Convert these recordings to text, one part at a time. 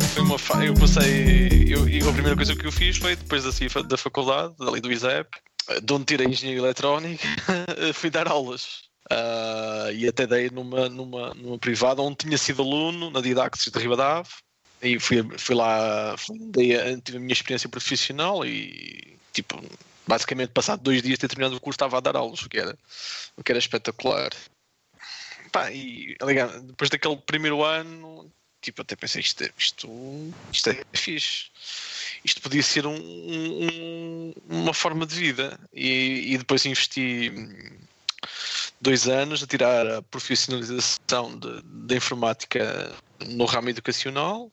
foi uma fase. Eu comecei. A primeira coisa que eu fiz foi, depois da faculdade, ali do ISEP, de onde tirei engenharia eletrónica, fui dar aulas. E até dei numa privada onde tinha sido aluno, na Didáxis de Ribadave. E fui lá, tive a minha experiência profissional e, tipo, basicamente, passado 2 dias de ter terminado o curso, estava a dar aulas, o que era espetacular. Pá, e depois daquele primeiro ano, tipo, até pensei, isto é fixe. Isto podia ser uma forma de vida. E depois investi 2 anos a tirar a profissionalização de informática no ramo educacional.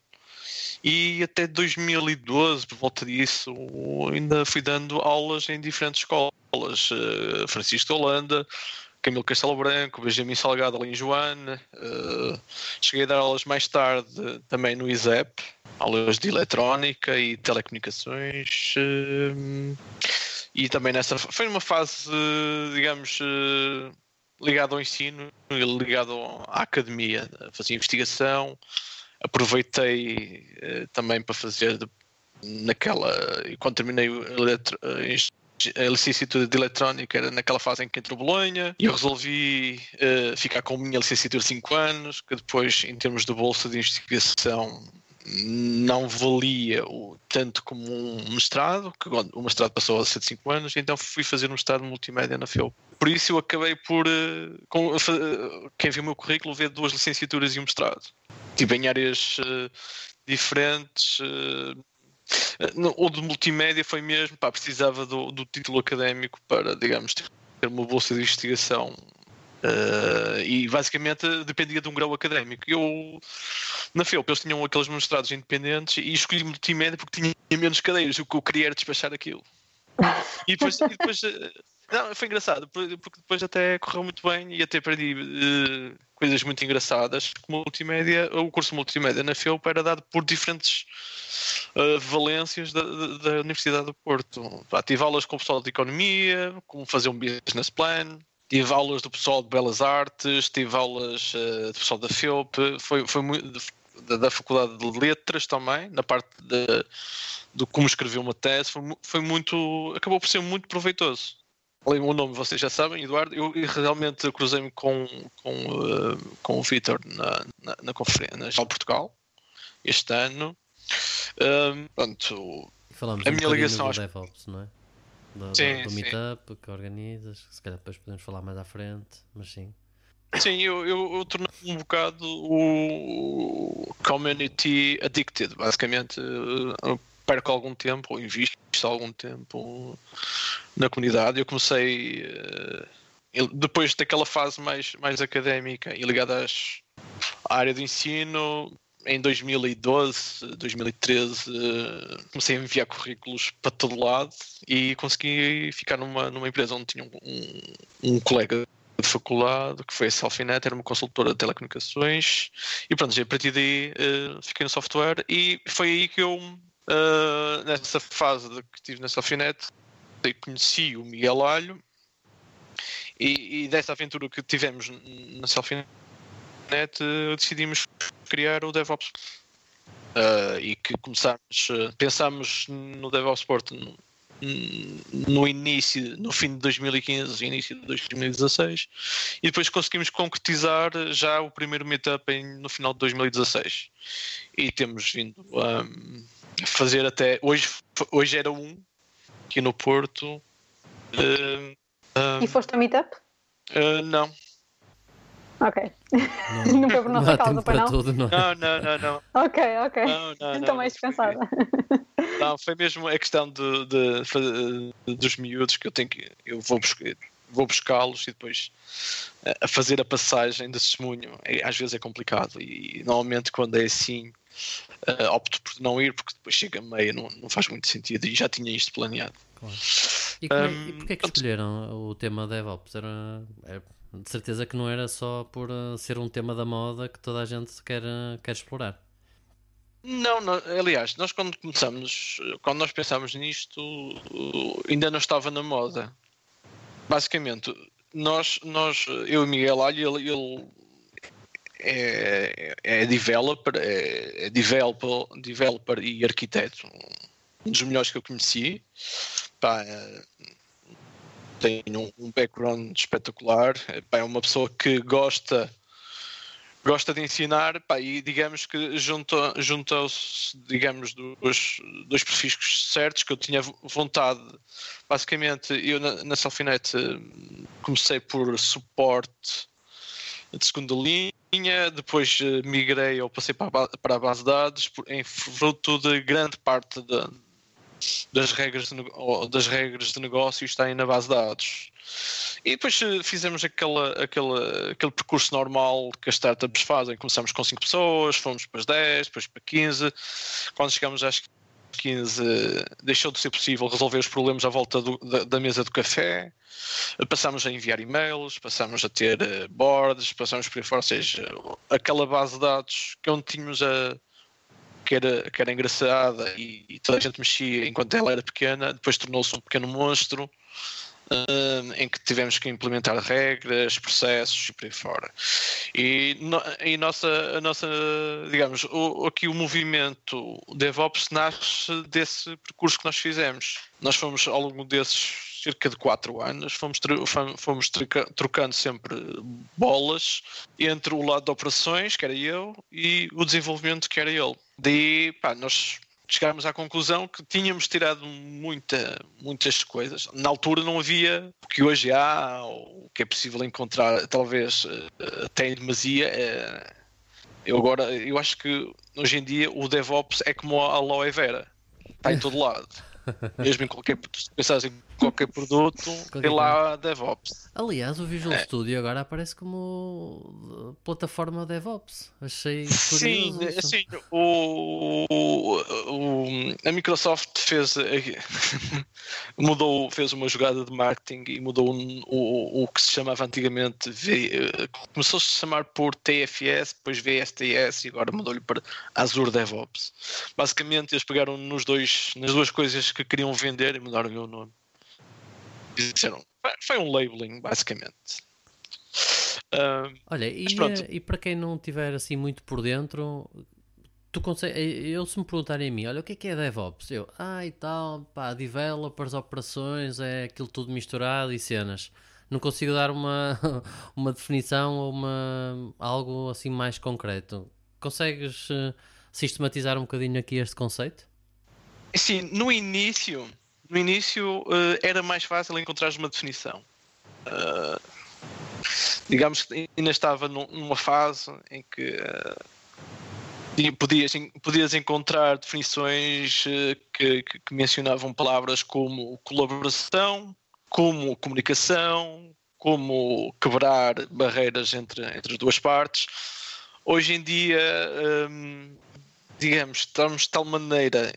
E até 2012, por volta disso, ainda fui dando aulas em diferentes escolas. Francisco Holanda, Camilo Castelo Branco, Benjamin Salgado ali em Joane. Cheguei a dar aulas mais tarde também no ISEP, aulas de eletrónica e telecomunicações. E também nessa foi uma fase, digamos, ligada ao ensino e ligada à academia. Fazia investigação. Aproveitei também para fazer quando terminei a licenciatura de eletrónica, era naquela fase em que entrou Bolonha, e eu resolvi ficar com a minha licenciatura de 5 anos, que depois, em termos de bolsa de investigação, não valia tanto como um mestrado, que o mestrado passou a ser de 5 anos, então fui fazer um mestrado de multimédia na FEUP. Por isso eu acabei por, quem viu o meu currículo vê 2 licenciaturas e um mestrado. Tipo, em áreas diferentes, ou de multimédia foi mesmo, pá, precisava do título académico para, digamos, ter uma bolsa de investigação. E basicamente dependia de um grau académico. Eu, na FEUP, eles tinham aqueles mestrados independentes e escolhi multimédia porque tinha menos cadeiras, o que eu queria era despachar aquilo. E depois não, foi engraçado, porque depois até correu muito bem e até aprendi coisas muito engraçadas. Multimédia, o curso multimédia na FEUP era dado por diferentes valências da Universidade do Porto. Tive aulas com o pessoal de economia, como fazer um business plan. Tive aulas do pessoal de Belas Artes, tive aulas do pessoal da FEUP, foi muito, da Faculdade de Letras também, na parte de como escrever uma tese, foi muito, acabou por ser muito proveitoso. Ali o meu nome, vocês já sabem, Eduardo, eu realmente cruzei-me com o Vítor na conferência de Portugal, este ano. Pronto, falamos a minha ligação aos DevOps, não é? Do meetup que organizas, se calhar depois podemos falar mais à frente, mas sim. Sim, eu tornei-me um bocado o community addicted, basicamente. Eu perco algum tempo, ou invisto algum tempo na comunidade. Eu comecei, depois daquela fase mais académica e ligada à área do ensino, em 2012, 2013, comecei a enviar currículos para todo lado e consegui ficar numa empresa onde tinha um colega de faculdade, que foi a Selfinet, era uma consultora de telecomunicações, e pronto, a partir daí fiquei no software, e foi aí que eu, nessa fase que estive na Selfinet, conheci o Miguel Alho, e dessa aventura que tivemos na Selfinet, decidimos criar o DevOps e que pensámos no DevOps Porto no início, no fim de 2015 e início de 2016, e depois conseguimos concretizar já o primeiro meetup no final de 2016, e temos vindo a fazer até hoje era um aqui no Porto. E foste a meetup? Não. Ok. Não foi por nossa causa, para não? Tudo, não. Ok. Então mais dispensada. Não, foi mesmo a questão dos miúdos que eu tenho que... Eu vou buscá-los e depois a fazer a passagem de testemunho. Às vezes é complicado e normalmente quando é assim opto por não ir, porque depois chega a meia, não faz muito sentido, e já tinha isto planeado. Claro. E porquê é que escolheram o tema DevOps? De certeza que não era só por ser um tema da moda que toda a gente quer explorar. Não, aliás, nós quando nós pensámos nisto, ainda não estava na moda. Basicamente, eu e Miguel Alho, ele é developer e arquiteto, um dos melhores que eu conheci. Pá, tem um background espetacular. Pá, é uma pessoa que gosta de ensinar, pá, e digamos que juntou-se, digamos, dois perfis certos que eu tinha vontade. Basicamente, eu na Selfinet comecei por suporte de segunda linha, depois migrei ou passei para a base de dados, em fruto de grande parte das regras de negócio está aí na base de dados. E depois fizemos aquele percurso normal que as startups fazem. Começamos com 5 pessoas, fomos para as 10, depois para 15. Quando chegamos às 15, deixou de ser possível resolver os problemas à volta da mesa do café. Passámos a enviar e-mails, passámos a ter boards, passámos por aí fora. Ou seja, aquela base de dados que onde tínhamos que era engraçada e toda a gente mexia enquanto ela era pequena, depois tornou-se um pequeno monstro. Em que tivemos que implementar regras, processos e por aí fora. E a nossa, digamos, aqui o movimento DevOps nasce desse percurso que nós fizemos. Nós fomos, ao longo desses cerca de 4 anos, fomos trocando sempre bolas entre o lado de operações, que era eu, e o desenvolvimento, que era ele. Daí, pá, nós chegámos à conclusão que tínhamos tirado muitas coisas. Na altura não havia o que hoje há, ou o que é possível encontrar, talvez até em demasia. Eu acho que hoje em dia o DevOps é como a Aloe Vera, está em todo lado. Mesmo em qualquer, se pensares em qualquer produto, tem lá DevOps. Aliás, o Visual Studio agora aparece como plataforma DevOps. Achei curioso. Sim, a Microsoft fez uma jogada de marketing e mudou o que se chamava antigamente, começou-se a chamar por TFS, depois VSTS, e agora mudou-lhe para Azure DevOps. Basicamente, eles pegaram nas duas coisas que queriam vender e mudaram o nome. Disseram, foi um labeling, basicamente. Olha, e para quem não estiver assim muito por dentro, se me perguntarem a mim, olha, o que é DevOps? Developers, operações, é aquilo tudo misturado e cenas. Não consigo dar uma definição ou algo assim mais concreto. Consegues sistematizar um bocadinho aqui este conceito? Sim, no início era mais fácil encontrar uma definição. Digamos que ainda estava numa fase em que podias encontrar definições que mencionavam palavras como colaboração, como comunicação, como quebrar barreiras entre as duas partes. Hoje em dia, digamos, estamos de tal maneira,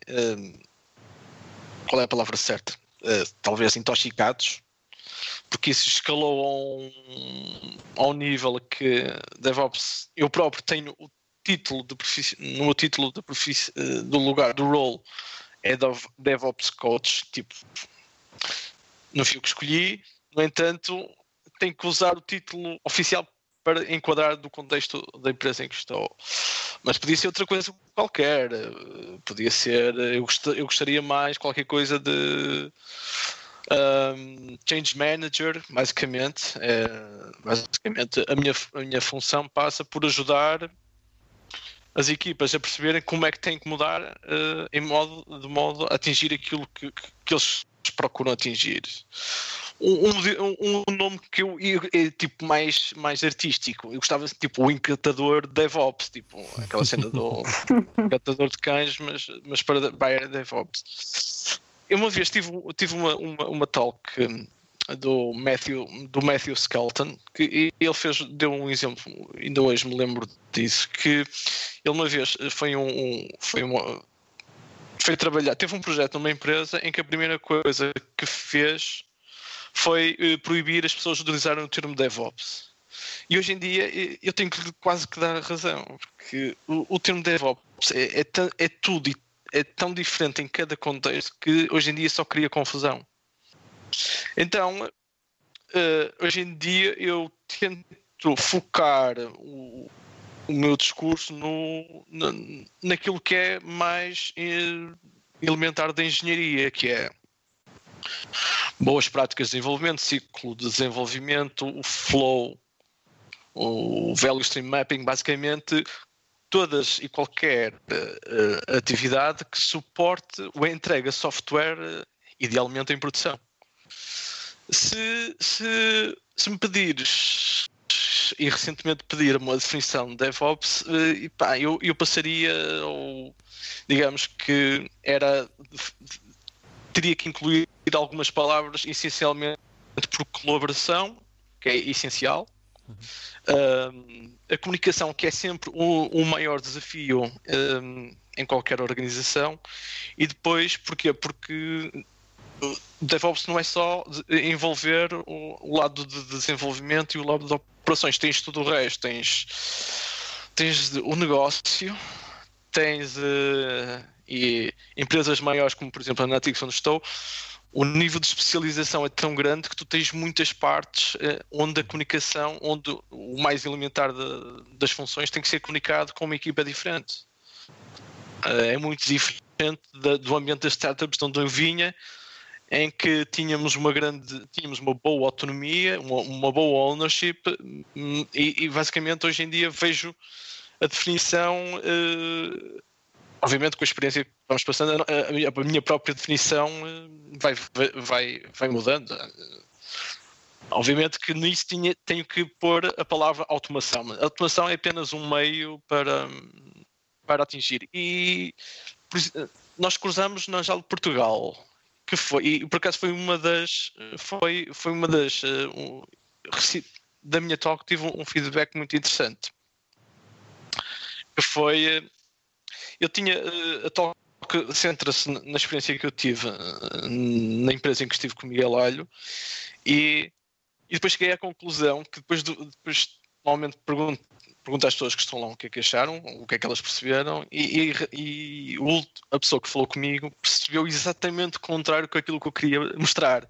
qual é a palavra certa? Talvez intoxicados, porque isso escalou a um nível que DevOps, eu próprio tenho o título do lugar, do role, é DevOps Coach, tipo, não fui eu que escolhi, no entanto, tenho que usar o título oficial para enquadrar do contexto da empresa em que estou. Mas podia ser outra coisa qualquer, podia ser, eu gostaria mais qualquer coisa de change manager, basicamente. Basicamente a minha função passa por ajudar as equipas a perceberem como é que têm que mudar de modo a atingir aquilo que eles procuram atingir. Um nome que é tipo mais artístico. Eu gostava, tipo, o encantador DevOps, tipo aquela cena do encantador de cães, mas para DevOps. Eu uma vez tive uma talk do Matthew Skelton, que ele deu um exemplo, ainda hoje me lembro disso, que ele uma vez foi trabalhar, teve um projeto numa empresa em que a primeira coisa que fez foi proibir as pessoas de utilizarem o termo DevOps. E hoje em dia eu tenho quase que dar razão, porque o termo DevOps é tudo e é tão diferente em cada contexto que hoje em dia só cria confusão. Então, hoje em dia eu tento focar o meu discurso naquilo que é mais elementar da engenharia, que é boas práticas de desenvolvimento, ciclo de desenvolvimento, o flow, o value stream mapping, basicamente todas e qualquer atividade que suporte a entrega de software, idealmente em produção. Se me pedires, e recentemente pedir uma definição de DevOps, eu passaria, ou digamos que teria que incluir algumas palavras, essencialmente por colaboração, que é essencial, a comunicação, que é sempre o maior desafio em qualquer organização, e depois, porquê? Porque DevOps não é só envolver o lado de desenvolvimento e o lado de operações, tens tudo o resto, tens o negócio, tens e empresas maiores como por exemplo a Natixis, onde estou, o nível de especialização é tão grande que tu tens muitas partes onde a comunicação, onde o mais elementar das funções tem que ser comunicado com uma equipa diferente. É muito diferente do ambiente das startups de onde eu vinha, em que tínhamos uma boa autonomia, uma boa ownership, e basicamente hoje em dia vejo a definição, obviamente com a experiência que vamos passando, a minha própria definição vai mudando. Obviamente que nisso tenho que pôr a palavra automação. A automação é apenas um meio para atingir. E nós cruzamos na Jala de Portugal, que foi, e por acaso da minha talk tive um feedback muito interessante, que foi, eu tinha, a talk centra-se na experiência que eu tive na empresa em que estive com o Miguel Alho, e depois cheguei à conclusão que depois normalmente pergunto às pessoas que estão lá o que é que acharam, o que é que elas perceberam, e a pessoa que falou comigo percebeu exatamente o contrário com aquilo que eu queria mostrar,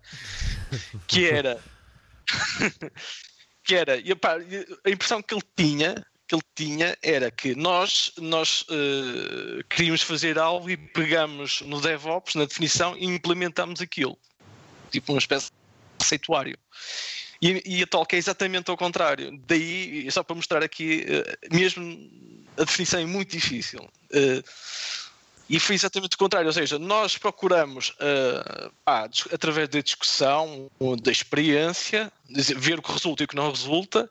a impressão que ele tinha era que nós queríamos fazer algo e pegamos no DevOps, na definição, e implementámos aquilo, tipo uma espécie de receituário. E a talk é exatamente ao contrário. Daí, só para mostrar aqui, mesmo a definição é muito difícil. E foi exatamente o contrário, ou seja, nós procuramos, através da discussão, da experiência, ver o que resulta e o que não resulta,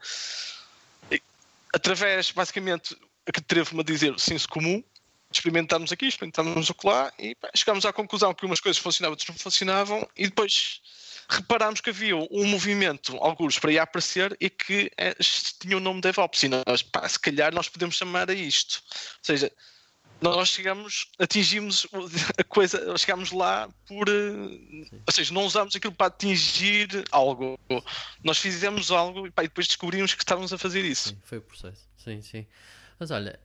através, basicamente, a que teve-me a dizer senso comum, experimentámos aqui, experimentámos o que lá, e chegámos à conclusão que umas coisas funcionavam, outras não funcionavam, e depois reparámos que havia um movimento, alguns para aí aparecer, e que tinha o nome DevOps, e nós, se calhar nós podemos chamar a isto. Ou seja, nós atingimos a coisa, chegámos lá por... Ou seja, não usámos aquilo para atingir algo. Nós fizemos algo e depois descobrimos que estávamos a fazer isso. Sim, foi o processo, sim. Mas olha,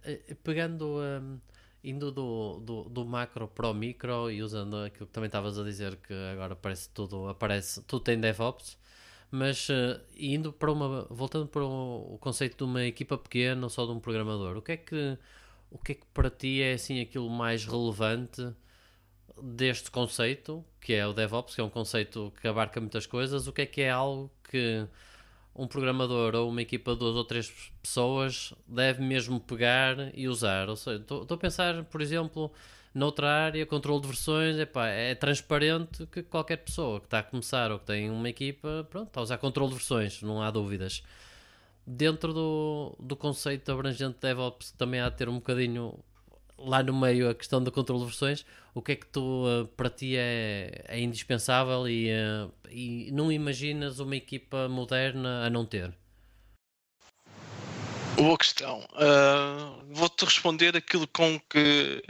pegando... indo do macro para o micro e usando aquilo que também estavas a dizer, que agora tudo tem DevOps, mas voltando para o conceito de uma equipa pequena, ou só de um programador, o que é que para ti é assim aquilo mais relevante deste conceito, que é o DevOps, que é um conceito que abarca muitas coisas? O que é algo que um programador ou uma equipa de 2 ou 3 pessoas deve mesmo pegar e usar? Ou seja, estou a pensar, por exemplo, noutra área, controle de versões, é transparente que qualquer pessoa que está a começar ou que tem uma equipa, pronto, está a usar controle de versões, não há dúvidas. Dentro do conceito abrangente de DevOps, também há de ter um bocadinho lá no meio a questão do controle de versões. O que é que tu, para ti, é indispensável e não imaginas uma equipa moderna a não ter? Boa questão. Vou-te responder aquilo com que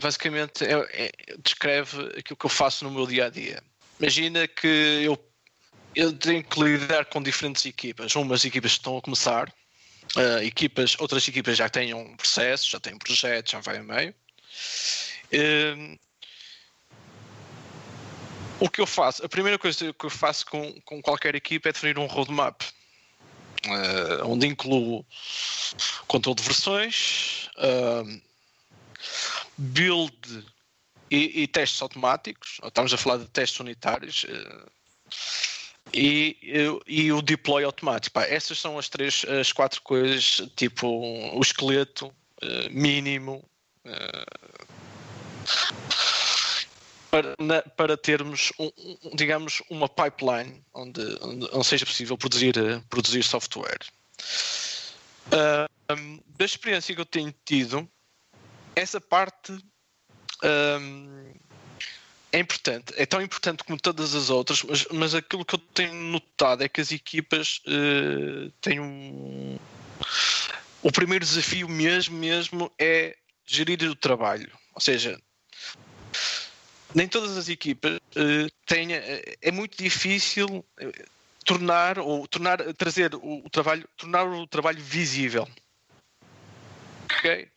basicamente descreve aquilo que eu faço no meu dia-a-dia. Imagina que eu tenho que lidar com diferentes equipas. Umas equipas que estão a começar, outras equipas já têm um processo, já têm um projeto, já vai a meio. O que eu faço? A primeira coisa que eu faço com qualquer equipa é definir um roadmap. onde incluo controle de versões, build e testes automáticos. Estamos a falar de testes unitários e o deploy automático. Pá, essas são as quatro coisas, tipo o esqueleto mínimo para termos, digamos, uma pipeline onde seja possível produzir software. Da experiência que eu tenho tido, essa parte é importante, é tão importante como todas as outras, mas aquilo que eu tenho notado é que as equipas têm o primeiro desafio mesmo é gerir o trabalho, ou seja, nem todas as equipas é muito difícil tornar o trabalho visível, ok?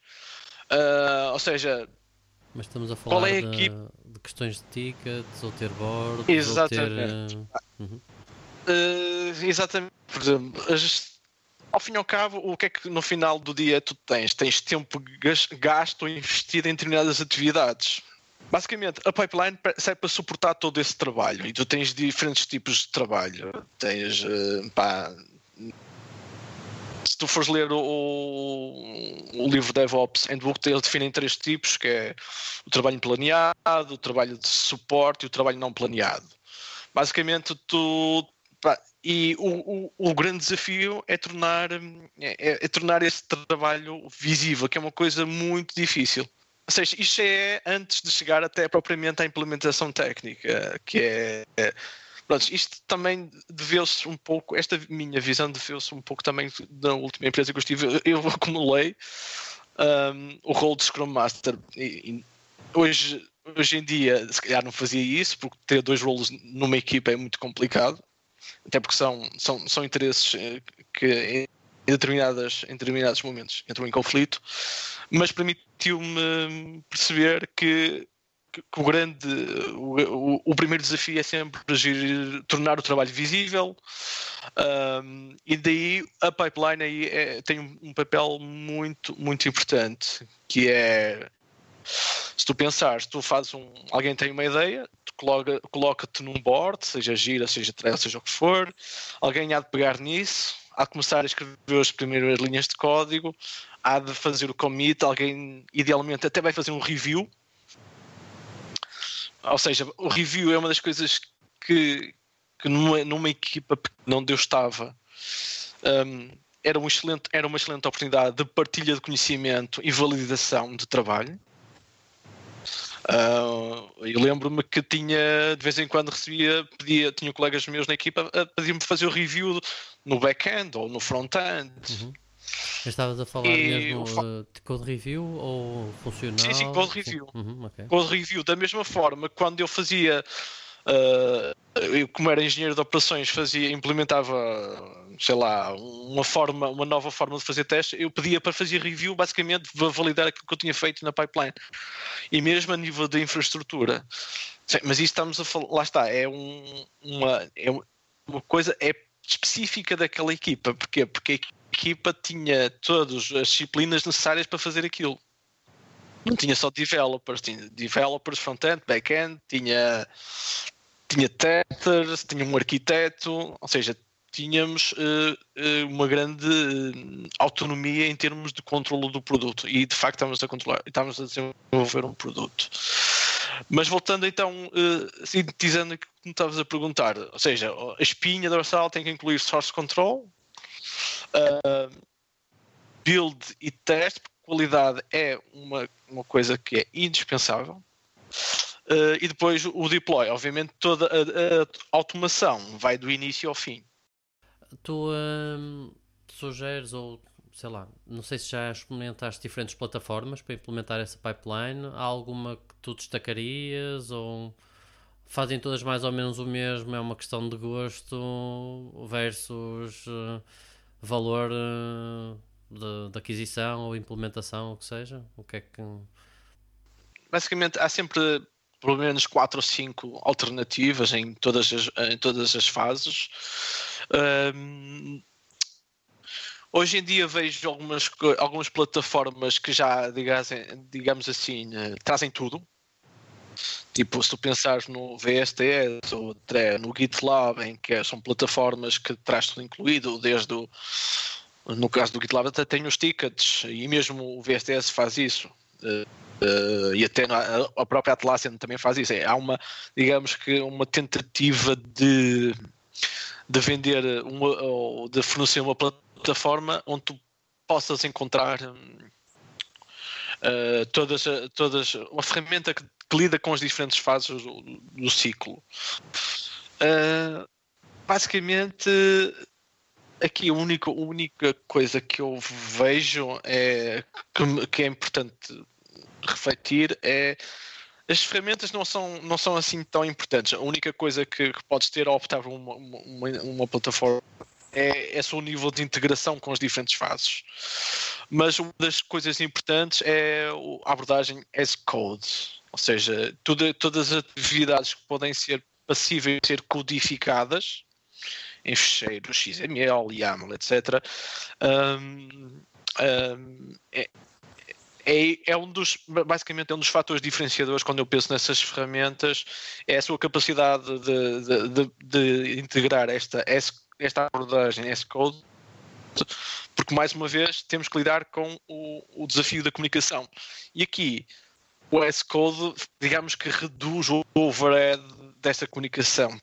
Ou seja, mas estamos a falar de questões de tickets, ou ter boards, exatamente. Ou ter... exatamente. Por exemplo, ao fim e ao cabo, o que é que no final do dia tu tens? Tens tempo gasto investido em determinadas atividades. Basicamente, a pipeline serve para suportar todo esse trabalho, e tu tens diferentes tipos de trabalho. Tens, se tu fores ler o livro DevOps Handbook, eles definem 3 tipos, que é o trabalho planeado, o trabalho de suporte e o trabalho não planeado. Basicamente, o grande desafio é tornar esse trabalho visível, que é uma coisa muito difícil. Ou seja, isto é antes de chegar até propriamente à implementação técnica, que é pronto, isto também deveu-se um pouco, esta minha visão deveu-se um pouco também da última empresa que eu estive. Eu acumulei o rol de Scrum Master. E hoje em dia, se calhar não fazia isso, porque ter 2 roles numa equipa é muito complicado, até porque são interesses que em determinados momentos entram em conflito, mas permitiu-me perceber que o primeiro desafio é sempre tornar o trabalho visível, e daí a pipeline aí tem um papel muito, muito importante, que é, se tu pensares, alguém tem uma ideia, coloca-te num board, seja Jira, seja Trello, seja o que for, alguém há de pegar nisso, há de começar a escrever as primeiras linhas de código, há de fazer o commit, alguém idealmente até vai fazer um review. Ou seja, o review é uma das coisas que numa equipa pequena onde eu estava, era uma excelente oportunidade de partilha de conhecimento e validação de trabalho. Eu lembro-me que de vez em quando tinha colegas meus na equipa a pedir-me fazer o review no back-end ou no front-end. Estavas a falar de code review ou funcional? Sim, code review. Okay. Code review, da mesma forma, quando eu fazia, eu como era engenheiro de operações, implementava, sei lá, uma nova forma de fazer teste, eu pedia para fazer review, basicamente, para validar aquilo que eu tinha feito na pipeline. E mesmo a nível da infraestrutura. Sim, mas isso estamos a falar, lá está, é uma coisa específica daquela equipa. Porquê? Porque a equipa tinha todas as disciplinas necessárias para fazer aquilo. Não tinha só developers, tinha developers front-end, back-end, tinha testers, tinha um arquiteto, ou seja, tínhamos uma grande autonomia em termos de controlo do produto, e de facto estávamos a desenvolver um produto. Mas voltando então, sintetizando o que me estavas a perguntar, ou seja, a espinha dorsal tem que incluir source control, build e teste, porque qualidade é uma coisa que é indispensável, e depois o deploy, obviamente toda a automação vai do início ao fim. Tu sugeres, ou sei lá, não sei se já experimentaste diferentes plataformas para implementar essa pipeline, há alguma que tu destacarias, ou fazem todas mais ou menos o mesmo, é uma questão de gosto versus valor de aquisição ou implementação, ou o que seja? O que é que... Basicamente há sempre pelo menos 4 ou 5 alternativas em todas as fases. Hoje em dia vejo algumas plataformas que já, digamos assim, trazem tudo. Tipo, se tu pensares no VSTS ou até no GitLab, em que são plataformas que traz tudo incluído, desde o, no caso do GitLab até tem os tickets, e mesmo o VSTS faz isso, e até a própria Atlassian também faz isso. Há uma, digamos que uma tentativa de vender ou de fornecer uma plataforma onde tu possas encontrar todas uma ferramenta que lida com as diferentes fases do ciclo. Basicamente, aqui a única coisa que eu vejo que é importante refletir é: as ferramentas não são assim tão importantes. A única coisa que podes ter ao optar por uma plataforma é só o nível de integração com as diferentes fases. Mas uma das coisas importantes é a abordagem as code, ou seja, todas as atividades que podem ser passíveis de ser codificadas em ficheiros XML, YAML, etc. É um dos fatores diferenciadores quando eu penso nessas ferramentas, é a sua capacidade de integrar esta abordagem S-Code, porque mais uma vez temos que lidar com o desafio da comunicação. E aqui o S-Code, digamos que reduz o overhead dessa comunicação,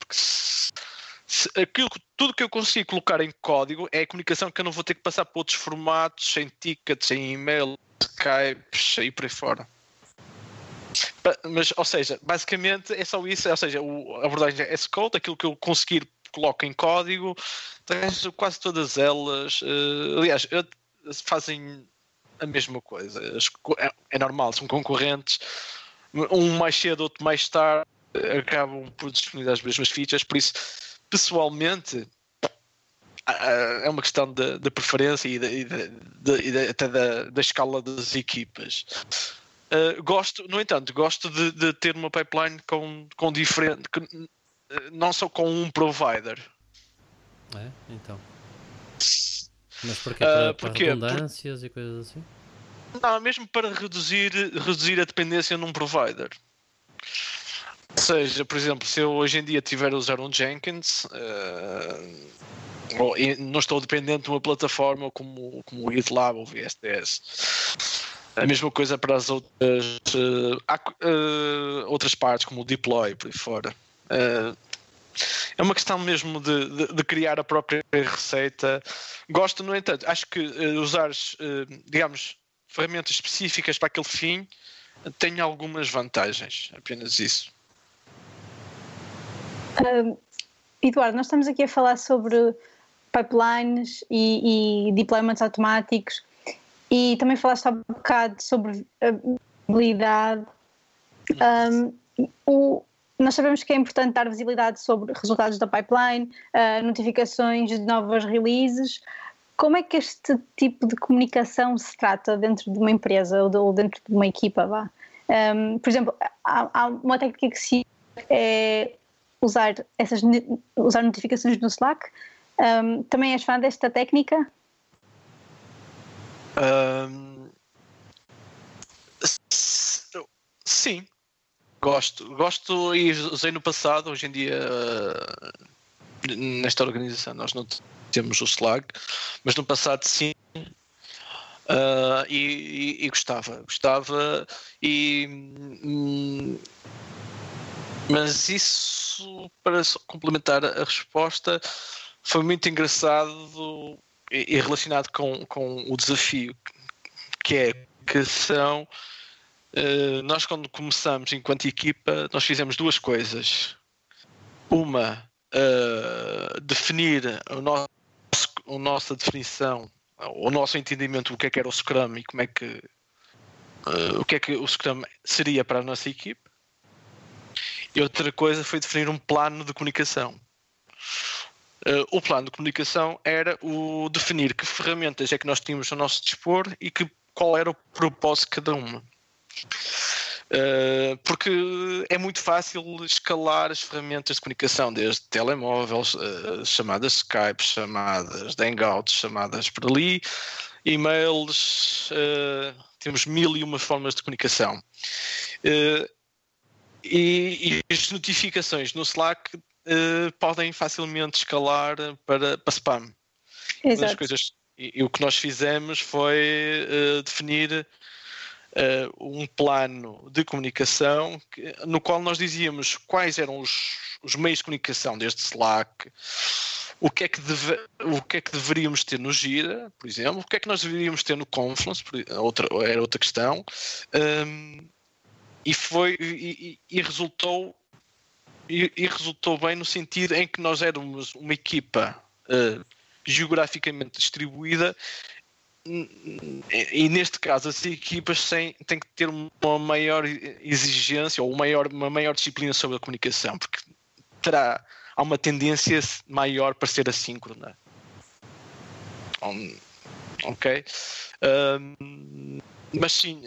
porque tudo que eu consigo colocar em código é a comunicação que eu não vou ter que passar por outros formatos, sem tickets, sem e-mail, Skype e por aí fora. Mas, ou seja, basicamente é só isso. Ou seja, a abordagem é S-Code, aquilo que eu conseguir coloco em código, quase todas elas, aliás, fazem a mesma coisa. É normal, são concorrentes, um mais cedo, outro mais tarde, acabam por disponibilizar as mesmas features, por isso, pessoalmente, é uma questão de preferência e até da escala das equipas. Gosto, no entanto, de ter uma pipeline com diferente, não só com um provider. É? Então. Mas porquê? Para redundâncias e coisas assim? Não, mesmo para reduzir a dependência num provider. Ou seja, por exemplo, se eu hoje em dia tiver a usar um Jenkins, não estou dependente de uma plataforma como o GitLab ou o VSTS. A mesma coisa para as outras partes, como o deploy, por aí fora. É uma questão mesmo de criar a própria receita. Gosto, no entanto, acho que usar, digamos, ferramentas específicas para aquele fim tem algumas vantagens, apenas isso. Eduardo, nós estamos aqui a falar sobre pipelines e deployments automáticos, e também falaste há um bocado sobre habilidade. Nós sabemos que é importante dar visibilidade sobre resultados da pipeline, notificações de novas releases. Como é que este tipo de comunicação se trata dentro de uma empresa ou dentro de uma equipa? Vá? Por exemplo, há uma técnica que se é usar notificações no Slack. Também és fã desta técnica? Sim. Gosto e usei no passado. Hoje em dia, nesta organização, nós não temos o Slack, mas no passado sim, e gostava, mas isso, para complementar a resposta, foi muito engraçado e relacionado com o desafio, que é que são... nós, quando começamos enquanto equipa, nós fizemos duas coisas. Uma, definir a nossa definição, o nosso entendimento do que é que era o Scrum e como é que, o que é que o Scrum seria para a nossa equipa. E outra coisa foi definir um plano de comunicação. O plano de comunicação era o definir que ferramentas é que nós tínhamos ao nosso dispor e qual era o propósito de cada uma. porque é muito fácil escalar as ferramentas de comunicação, desde telemóveis, chamadas Skype, chamadas de Hangouts, chamadas por ali, e-mails, temos 1001 formas de comunicação. E as notificações no Slack podem facilmente escalar para spam. Exato. E o que nós fizemos foi definir um plano de comunicação no qual nós dizíamos quais eram os meios de comunicação deste Slack, o que é que deveríamos ter no Jira, por exemplo, o que é que nós deveríamos ter no Confluence, era outra questão, resultou bem no sentido em que nós éramos uma equipa geograficamente distribuída. E neste caso as equipas têm que ter uma maior exigência ou uma maior disciplina sobre a comunicação, porque há uma tendência maior para ser assíncrona. Ok? Mas sim,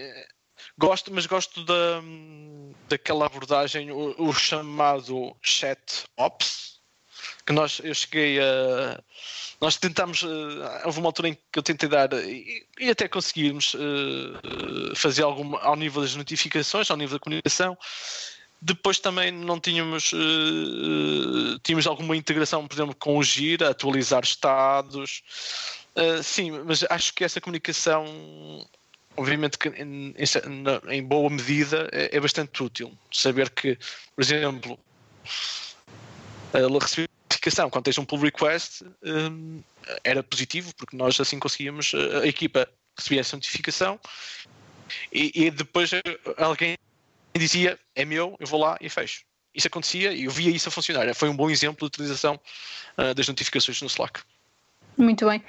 gosto daquela abordagem, o chamado chat ops, que eu cheguei a... Nós tentámos, houve uma altura em que eu tentei dar, e até conseguimos fazer alguma, ao nível das notificações, ao nível da comunicação. Depois também não tínhamos alguma integração, por exemplo, com o Jira, atualizar estados. Sim, mas acho que essa comunicação, obviamente que em boa medida, é bastante útil. Saber que, por exemplo, recebi quando tens um pull request, era positivo, porque nós assim conseguíamos, a equipa recebia essa notificação e depois alguém dizia, é meu, eu vou lá e fecho. Isso acontecia e eu via isso a funcionar. Foi um bom exemplo de utilização das notificações no Slack. Muito bem.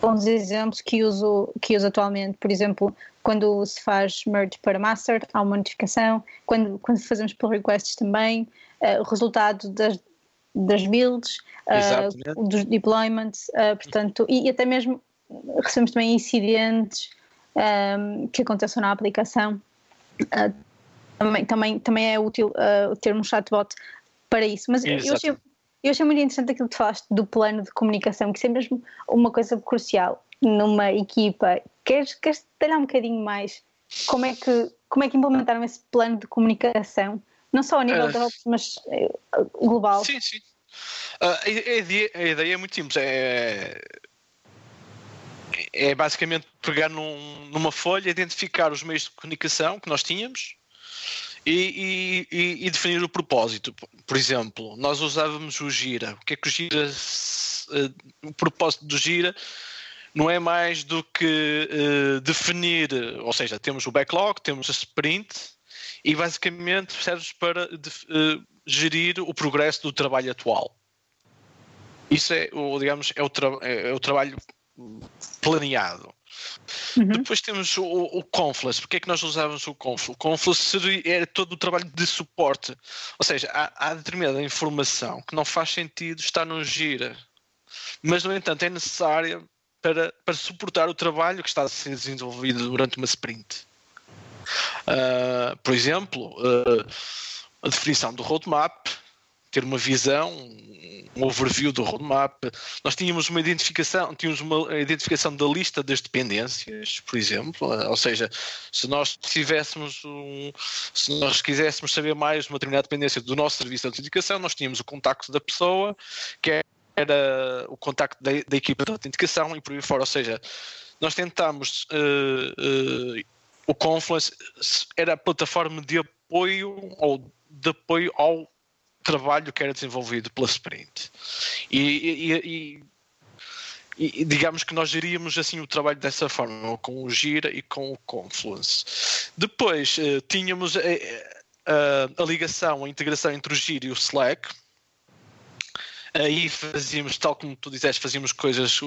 Bons exemplos que uso atualmente, por exemplo, quando se faz merge para master, há uma notificação, quando fazemos pull requests também, o resultado das builds, dos deployments, portanto, e até mesmo recebemos também incidentes que acontecem na aplicação. Também é útil ter um chatbot para isso, mas eu achei muito interessante aquilo que tu falaste do plano de comunicação, que isso é mesmo uma coisa crucial numa equipa. Queres detalhar um bocadinho mais como é que implementaram esse plano de comunicação, não só a nível da DevOps, mas global? Sim, sim. A ideia é muito simples. É basicamente pegar numa folha, identificar os meios de comunicação que nós tínhamos e definir o propósito. Por exemplo, nós usávamos o Jira. O que é que o Jira... O propósito do Jira não é mais do que definir, ou seja, temos o backlog, temos a sprint e basicamente serve para gerir o progresso do trabalho atual. Isso é o trabalho planeado. Uhum. Depois temos o Confluence. Porquê é que nós usávamos o Confluence? O Confluence era todo o trabalho de suporte. Ou seja, há determinada informação que não faz sentido estar no Jira, mas no entanto é necessária para suportar o trabalho que está a ser desenvolvido durante uma sprint. Por exemplo, a definição do roadmap, ter uma visão, um overview do roadmap. Nós tínhamos uma identificação da lista das dependências, por exemplo, ou seja, se nós quiséssemos saber mais de uma determinada dependência do nosso serviço de autenticação, nós tínhamos o contacto da pessoa, que era o contacto da equipa de autenticação e por aí fora. Ou seja, nós tentámos... O Confluence era a plataforma de apoio ao trabalho que era desenvolvido pela sprint. E digamos que nós geríamos assim o trabalho dessa forma, com o Jira e com o Confluence. Depois tínhamos a ligação, a integração entre o Jira e o Slack. Aí fazíamos, tal como tu disseste, fazíamos coisas...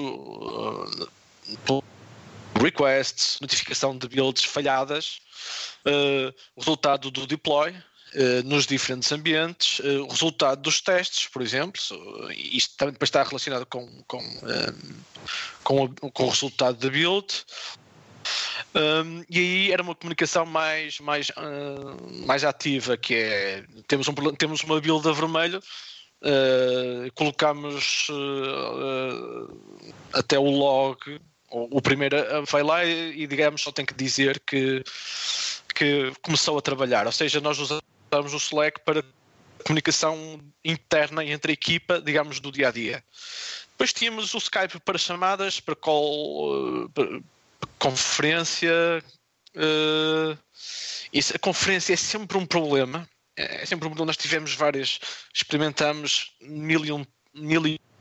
requests, notificação de builds falhadas, o resultado do deploy nos diferentes ambientes, o resultado dos testes, por exemplo. Isto também depois está relacionado com o resultado da build. E aí era uma comunicação mais ativa, que é, temos uma builda vermelha, colocamos até o log, o primeiro vai lá e digamos só tem que dizer que começou a trabalhar, ou seja, nós usamos o Slack para comunicação interna entre a equipa, digamos, do dia a dia. Depois tínhamos o Skype para chamadas, para call, para conferência. A conferência é sempre um problema. Nós tivemos várias, experimentamos mil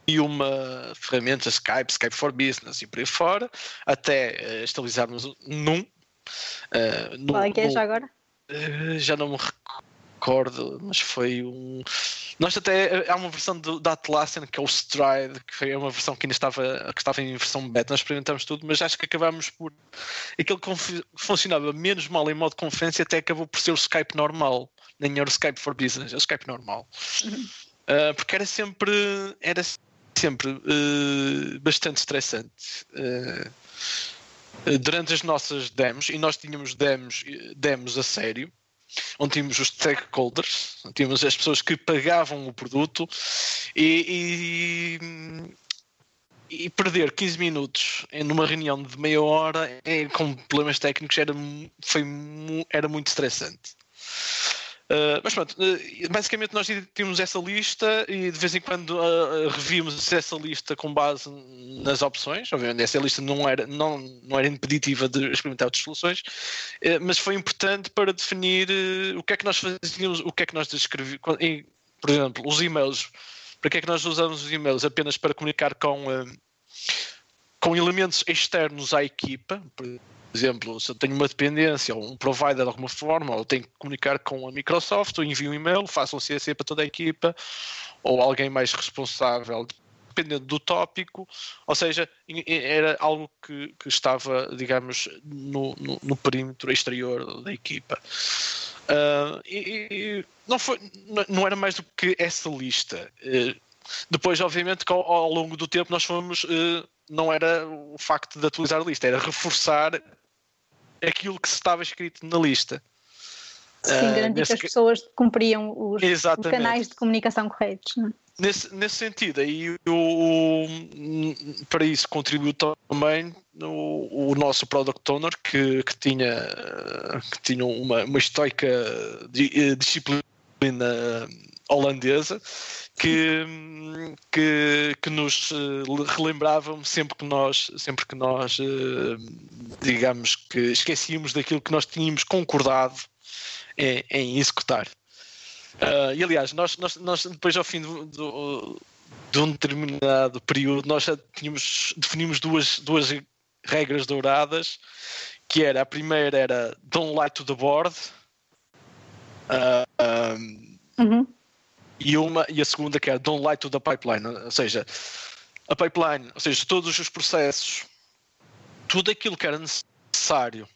e uma ferramentas, Skype for Business e por aí fora, até estabilizarmos num. Qual é que é já agora? Já não me recordo, mas foi um... Nós até, há uma versão da Atlassian que é o Stride, que é uma versão que ainda estava em versão beta, nós experimentamos tudo, mas acho que acabámos por... Aquilo que funcionava menos mal em modo conferência até acabou por ser o Skype normal, nem era o Skype for Business, é o Skype normal. Porque era sempre bastante estressante. Durante as nossas demos, e nós tínhamos demos a sério, onde tínhamos os stakeholders, onde tínhamos as pessoas que pagavam o produto, e perder 15 minutos numa reunião de meia hora com problemas técnicos era muito estressante. Mas pronto, basicamente nós tínhamos essa lista e de vez em quando revíamos essa lista com base nas opções. Obviamente essa lista não era impeditiva de experimentar outras soluções, mas foi importante para definir o que é que nós fazíamos, o que é que nós descrevíamos. Por exemplo, os e-mails. Para que é que nós usamos os e-mails? Apenas para comunicar com elementos externos à equipa. Por exemplo, se eu tenho uma dependência ou um provider de alguma forma, ou tenho que comunicar com a Microsoft, ou envio um e-mail, faço um CC para toda a equipa, ou alguém mais responsável, dependendo do tópico. Ou seja, era algo que estava, digamos, no perímetro exterior da equipa. E não era mais do que essa lista. Depois, obviamente, que ao longo do tempo nós fomos... Não era o facto de atualizar a lista, era reforçar aquilo que estava escrito na lista. Sim, garantir que as pessoas cumpriam os canais de comunicação corretos. Não? Nesse sentido, aí para isso contribuiu também o nosso Product Owner, que tinha uma estoica disciplina holandesa, que nos relembravam sempre que nós digamos que esquecíamos daquilo que nós tínhamos concordado em executar. E aliás, nós depois ao fim de um determinado período nós já definimos duas regras douradas, que era, a primeira era don't lie to the board, E a segunda, que é don't lie to the pipeline, ou seja, todos os processos, tudo aquilo que era necessário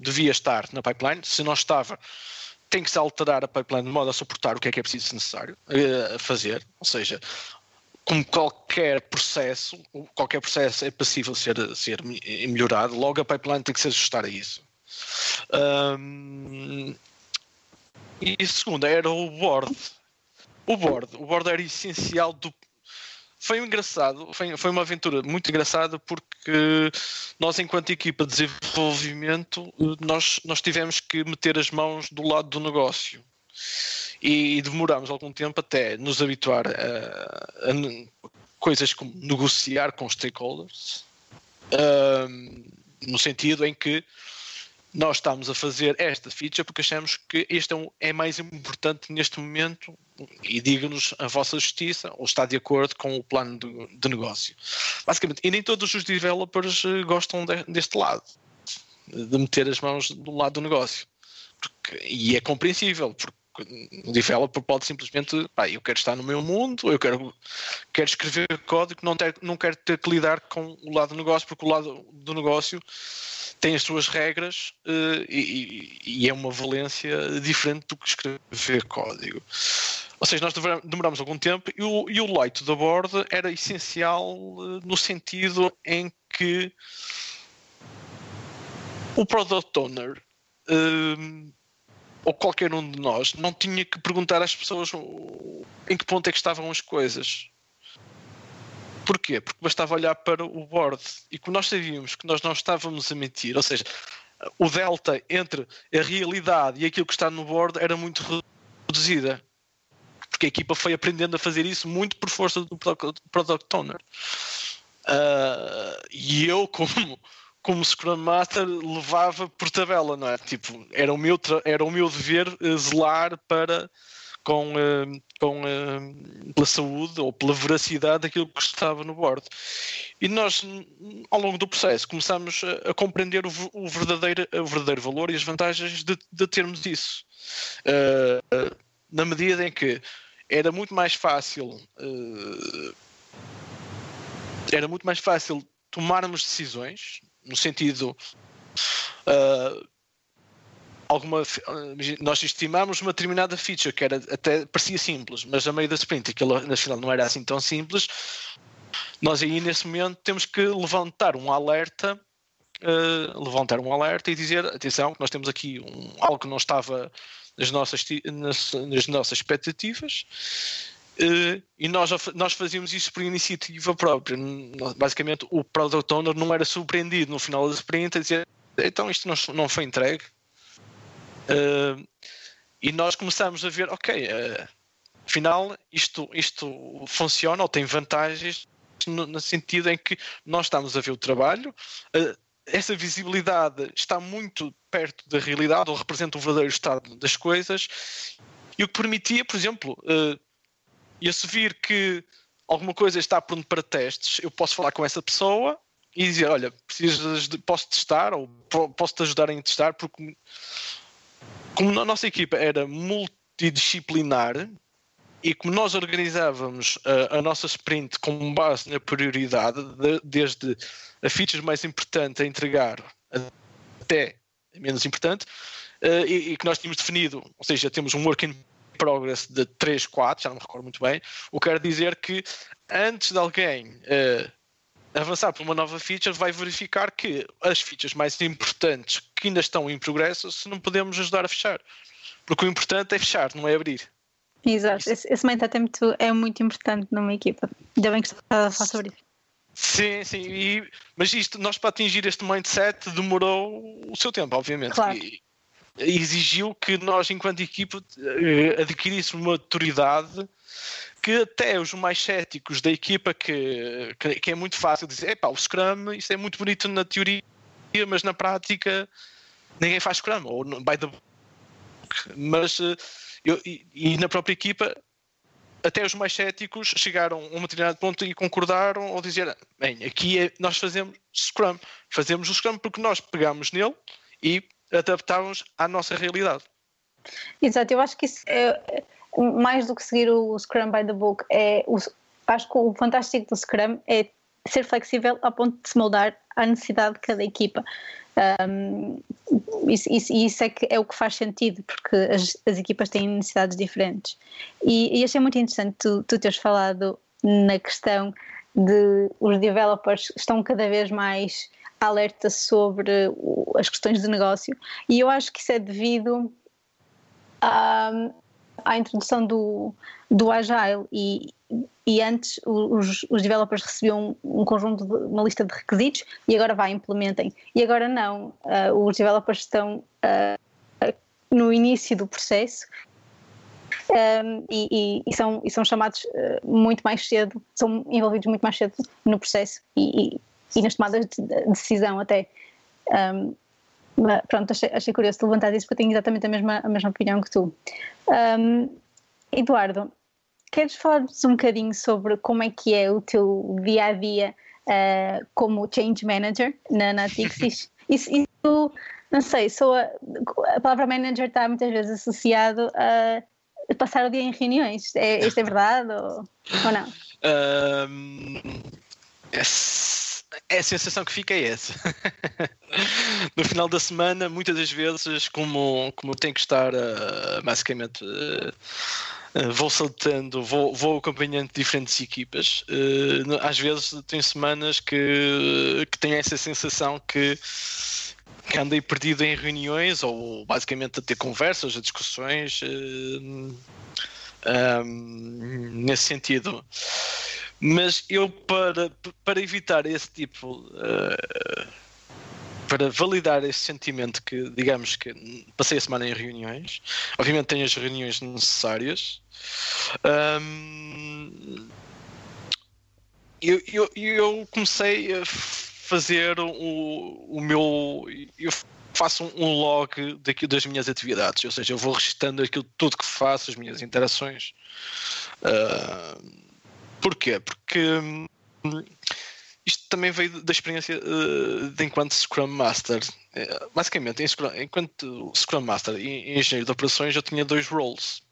devia estar na pipeline. Se não estava, tem que se alterar a pipeline de modo a suportar o que é preciso, necessário a fazer. Ou seja, como qualquer processo é passível de ser melhorado, logo a pipeline tem que se ajustar a isso. E a segunda era o board. O board era essencial do... Foi engraçado, foi uma aventura muito engraçada, porque nós, enquanto equipa de desenvolvimento, nós tivemos que meter as mãos do lado do negócio. E demorámos algum tempo até nos habituar a coisas como negociar com stakeholders, no sentido em que nós estamos a fazer esta feature porque achamos que este é mais importante neste momento, e diga-nos a vossa justiça, ou está de acordo com o plano de negócio. Basicamente, e nem todos os developers gostam deste lado, de meter as mãos do lado do negócio. E é compreensível, porque o developer pode simplesmente, eu quero estar no meu mundo, eu quero escrever código, não quero ter que lidar com o lado do negócio, porque o lado do negócio tem as suas regras e é uma valência diferente do que escrever código. Ou seja, nós demorámos algum tempo, e o lie to the board era essencial no sentido em que o Product Owner ou qualquer um de nós não tinha que perguntar às pessoas em que ponto é que estavam as coisas. Porquê? Porque bastava olhar para o board e que nós sabíamos que nós não estávamos a mentir, ou seja, o delta entre a realidade e aquilo que está no board era muito reduzida, porque a equipa foi aprendendo a fazer isso muito por força do Product Owner. E eu, como Scrum Master, levava por tabela, não é? Tipo, era o meu dever zelar pela saúde ou pela veracidade daquilo que estava no board. E nós, ao longo do processo, começámos a compreender o verdadeiro valor e as vantagens de termos isso. Na medida em que era muito mais fácil tomarmos decisões, no sentido... nós estimámos uma determinada feature que era, até parecia simples, mas a meio da sprint, aquilo na final não era assim tão simples. Nós aí nesse momento temos que levantar um alerta e dizer, atenção, nós temos aqui algo que não estava nas nossas expectativas, e nós fazíamos isso por iniciativa própria. Basicamente o Product Owner não era surpreendido no final da sprint a dizer, então isto não foi entregue. E nós começámos a ver, ok, afinal isto funciona ou tem vantagens no sentido em que nós estamos a ver o trabalho, essa visibilidade está muito perto da realidade ou representa o verdadeiro estado das coisas, e o que permitia, por exemplo, eu se vir que alguma coisa está pronto para testes, eu posso falar com essa pessoa e dizer, olha, posso testar ou posso-te ajudar em testar, porque... Como a nossa equipa era multidisciplinar e como nós organizávamos a nossa sprint com base na prioridade, desde a feature mais importante a entregar até a menos importante, e que nós tínhamos definido, ou seja, temos um work in progress de 3, 4, já não me recordo muito bem, o que quer dizer que antes de alguém avançar para uma nova feature, vai verificar que as features mais importantes que ainda estão em progresso, se não podemos ajudar a fechar. Porque o importante é fechar, não é abrir. Exato. Esse mindset é muito importante numa equipa. Ainda bem que estás a falar sobre isso. Sim, sim. Mas isto, nós para atingir este mindset demorou o seu tempo, obviamente. Claro. E exigiu que nós, enquanto equipa, adquiríssemos uma maturidade que até os mais céticos da equipa, que é muito fácil dizer, epá, o Scrum, isso é muito bonito na teoria, mas na prática ninguém faz Scrum, ou by the book. Mas, e na própria equipa, até os mais céticos chegaram a um determinado ponto e concordaram, ou dizer, bem, aqui nós fazemos Scrum. Fazemos o Scrum porque nós pegámos nele e adaptámos à nossa realidade. Exato, eu acho que isso é... Mais do que seguir o Scrum by the book, acho que o fantástico do Scrum é ser flexível a ponto de se moldar à necessidade de cada equipa. Isso é o que faz sentido, porque as equipas têm necessidades diferentes. E achei muito interessante tu teres falado na questão de os developers estão cada vez mais alerta sobre as questões de negócio, e eu acho que isso é devido à introdução do Agile, e antes os developers recebiam um conjunto de uma lista de requisitos e agora implementem, e agora não, os developers estão no início do processo e são chamados muito mais cedo, são envolvidos muito mais cedo no processo e nas tomadas de decisão até. Pronto, achei curioso de levantar isso, porque eu tenho exatamente a mesma opinião que tu. Eduardo, queres falar-nos um bocadinho sobre como é que é o teu dia-a-dia como Change Manager na Natixis? Isso, não sei, a palavra manager está muitas vezes associado a passar o dia em reuniões. Isto é verdade ou não? A sensação que fica é essa. No final da semana, muitas das vezes, como tenho que estar basicamente, vou saltando, vou acompanhando diferentes equipas, às vezes tem semanas que tenho essa sensação que andei perdido em reuniões ou basicamente a ter conversas, a discussões nesse sentido. Mas eu para evitar esse tipo, para validar esse sentimento que, digamos que passei a semana em reuniões, obviamente tenho as reuniões necessárias, eu comecei a fazer o meu... Eu faço um log das minhas atividades, ou seja, eu vou registando aquilo tudo que faço, as minhas interações. Porquê? Porque... isto também veio da experiência de enquanto Scrum Master. Basicamente, enquanto Scrum Master e Engenheiro de Operações, eu tinha dois roles.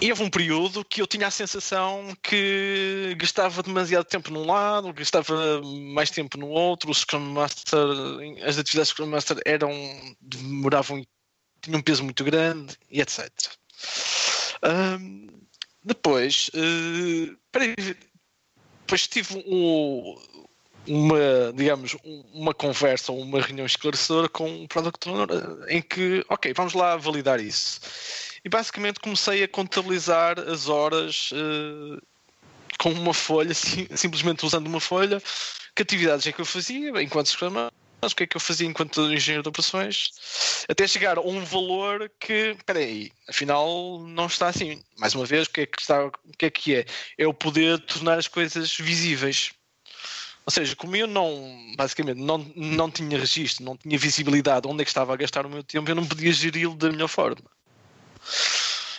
E houve um período que eu tinha a sensação que gastava demasiado tempo num lado, gastava mais tempo no outro. O Scrum Master, as atividades de Scrum Master demoravam, tinham um peso muito grande, e etc. Depois, depois tive uma conversa ou uma reunião esclarecedora com o Product Owner em que, ok, vamos lá validar isso. E basicamente comecei a contabilizar as horas com uma folha, simplesmente usando uma folha, que atividades é que eu fazia enquanto Scrum Master, o que é que eu fazia enquanto engenheiro de operações, até chegar a um valor que, espera aí, afinal não está assim. Mais uma vez, o que é que é? É o poder tornar as coisas visíveis. Ou seja, como eu não tinha registro, não tinha visibilidade onde é que estava a gastar o meu tempo, eu não podia geri-lo da melhor forma.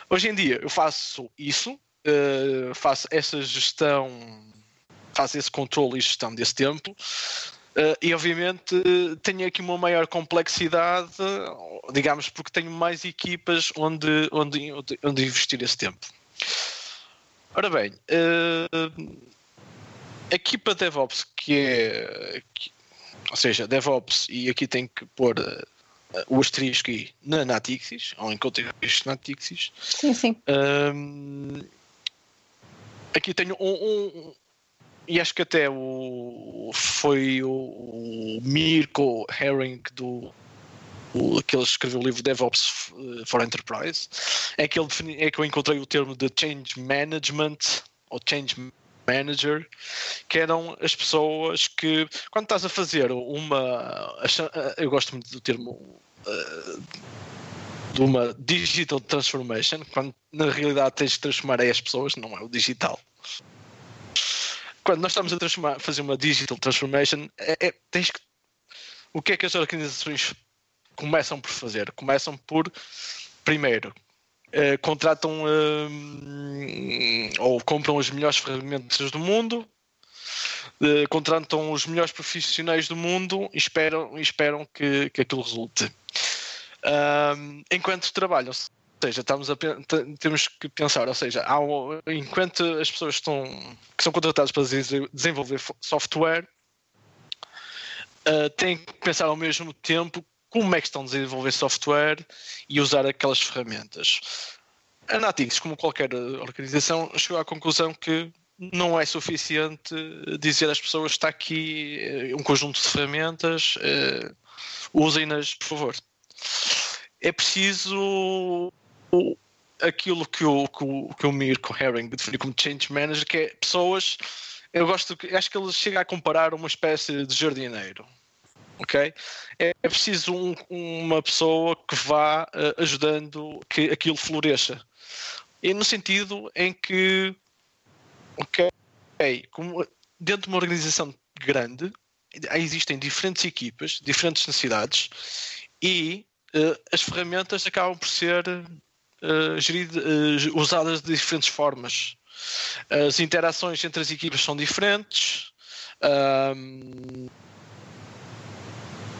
Hoje em dia eu faço isso, faço essa gestão, faço esse controle e gestão desse tempo. E obviamente tenho aqui uma maior complexidade, digamos, porque tenho mais equipas onde investir esse tempo. Ora bem, a equipa DevOps, ou seja, DevOps, e aqui tenho que pôr o asterisco aí, na Natixis, ou em contexto Natixis. Sim, sim. Aqui tenho e acho que até foi o Mirko Hering, que ele escreveu o livro DevOps for Enterprise, é que eu encontrei o termo de Change Management, ou Change Manager, que eram as pessoas que, quando estás a fazer eu gosto muito do termo... de uma digital transformation, quando na realidade tens de transformar as pessoas, não é o digital. Quando nós estamos a fazer uma digital transformation, o que é que as organizações começam por fazer? Começam por, primeiro, contratam ou compram as melhores ferramentas do mundo, contratam os melhores profissionais do mundo e esperam que aquilo resulte. Enquanto trabalham. Ou seja, temos que pensar, ou seja, enquanto as pessoas que são contratadas para desenvolver software, têm que pensar ao mesmo tempo como é que estão a desenvolver software e usar aquelas ferramentas. A Natixis, como qualquer organização, chegou à conclusão que não é suficiente dizer às pessoas que está aqui um conjunto de ferramentas, usem-nas, por favor. É preciso... aquilo que o Mirko Hering definiu como Change Manager, que é pessoas, acho que ele chega a comparar uma espécie de jardineiro, ok? É preciso uma pessoa que vá ajudando que aquilo floresça, e no sentido em que, ok, como dentro de uma organização grande existem diferentes equipas, diferentes necessidades, e as ferramentas acabam por ser usadas de diferentes formas. As interações entre as equipas são diferentes,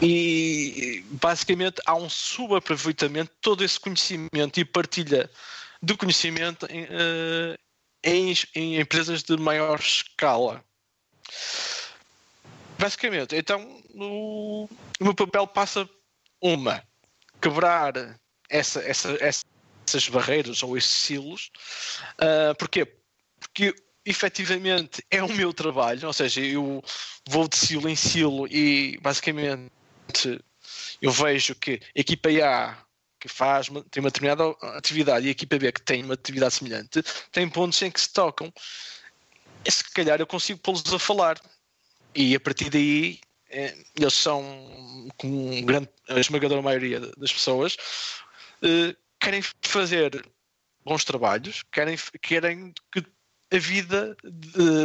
e basicamente há um subaproveitamento de todo esse conhecimento e partilha do conhecimento em empresas de maior escala. Basicamente, então, o meu papel passa quebrar essas barreiras ou esses silos. Porquê? Porque efetivamente é o meu trabalho, ou seja, eu vou de silo em silo e basicamente eu vejo que a equipa A que faz, tem uma determinada atividade e a equipa B que tem uma atividade semelhante, tem pontos em que se tocam e se calhar eu consigo pô-los a falar e a partir daí eles são, como um grande, a esmagadora maioria das pessoas, querem fazer bons trabalhos, querem que a vida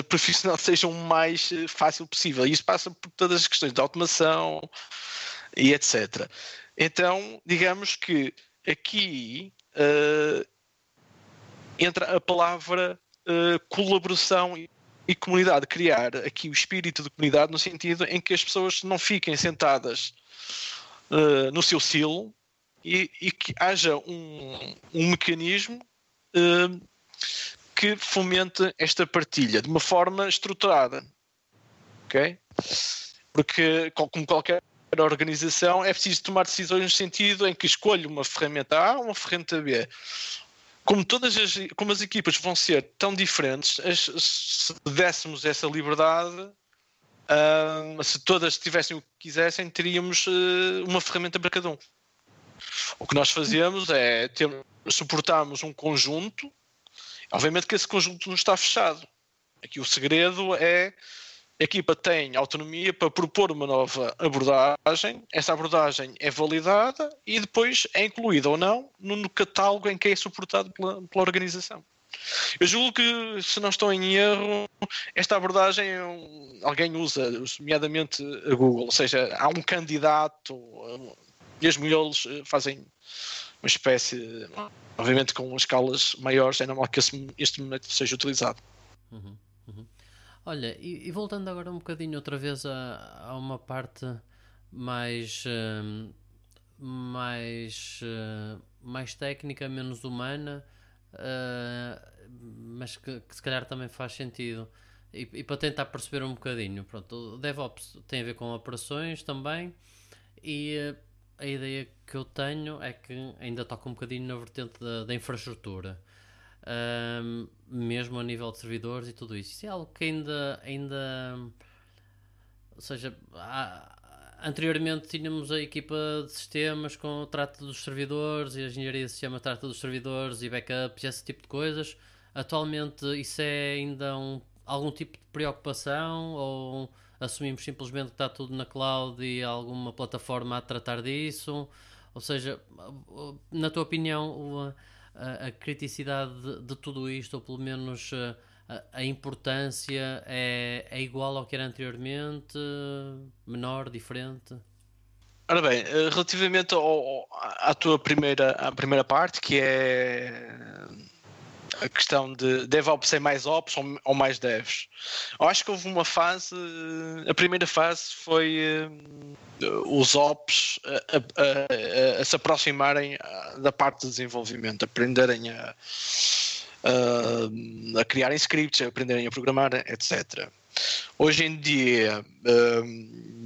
profissional seja o mais fácil possível e isso passa por todas as questões de automação e etc. Então, digamos que aqui entra a palavra colaboração e comunidade, criar aqui o espírito de comunidade no sentido em que as pessoas não fiquem sentadas no seu silo e que haja um mecanismo que fomente esta partilha de uma forma estruturada, ok? Porque, como qualquer organização, é preciso tomar decisões no sentido em que escolho uma ferramenta A ou uma ferramenta B. Como as equipas vão ser tão diferentes, se dessemos essa liberdade, se todas tivessem o que quisessem, teríamos uma ferramenta para cada um. O que nós fazemos é suportarmos um conjunto, obviamente que esse conjunto não está fechado. Aqui o segredo é a equipa tem autonomia para propor uma nova abordagem, essa abordagem é validada e depois é incluída ou não no catálogo em que é suportado pela organização. Eu julgo que, se não estou em erro, esta abordagem alguém usa, nomeadamente a Google, ou seja, há um candidato, mesmo eles fazem uma espécie, obviamente com escalas maiores, é normal que este momento seja utilizado. Uhum, uhum. Olha, e voltando agora um bocadinho outra vez a uma parte mais técnica, menos humana, mas que se calhar também faz sentido. E para tentar perceber um bocadinho, pronto, o DevOps tem a ver com operações também, e a ideia que eu tenho é que ainda toca um bocadinho na vertente da infraestrutura. Mesmo a nível de servidores e tudo isso. Isso é algo que ainda ou seja, anteriormente tínhamos a equipa de sistemas com o trato dos servidores e a engenharia de sistemas trata dos servidores e backups e esse tipo de coisas. Atualmente isso é ainda algum tipo de preocupação ou assumimos simplesmente que está tudo na cloud e há alguma plataforma a tratar disso? Ou seja, na tua opinião, a criticidade de tudo isto, ou pelo menos a importância, é igual ao que era anteriormente? Menor? Diferente? Ora bem, relativamente à tua primeira parte, que é a questão de DevOps é mais Ops ou mais Devs, eu acho que houve uma fase, a primeira fase foi os Ops a se aproximarem da parte de desenvolvimento, aprenderem a criarem scripts, aprenderem a programar, etc. Hoje em dia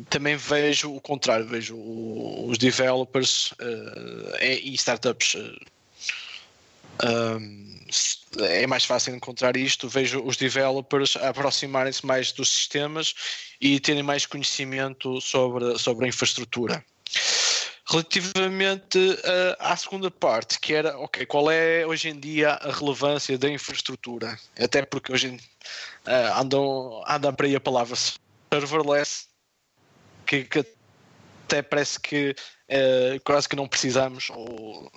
também vejo o contrário, vejo os developers e startups. É mais fácil encontrar isto, vejo os developers aproximarem-se mais dos sistemas e terem mais conhecimento sobre a infraestrutura. Relativamente à segunda parte, que era, ok, qual é hoje em dia a relevância da infraestrutura? Até porque hoje anda para aí a palavra serverless, que até parece que quase que não precisamos, ou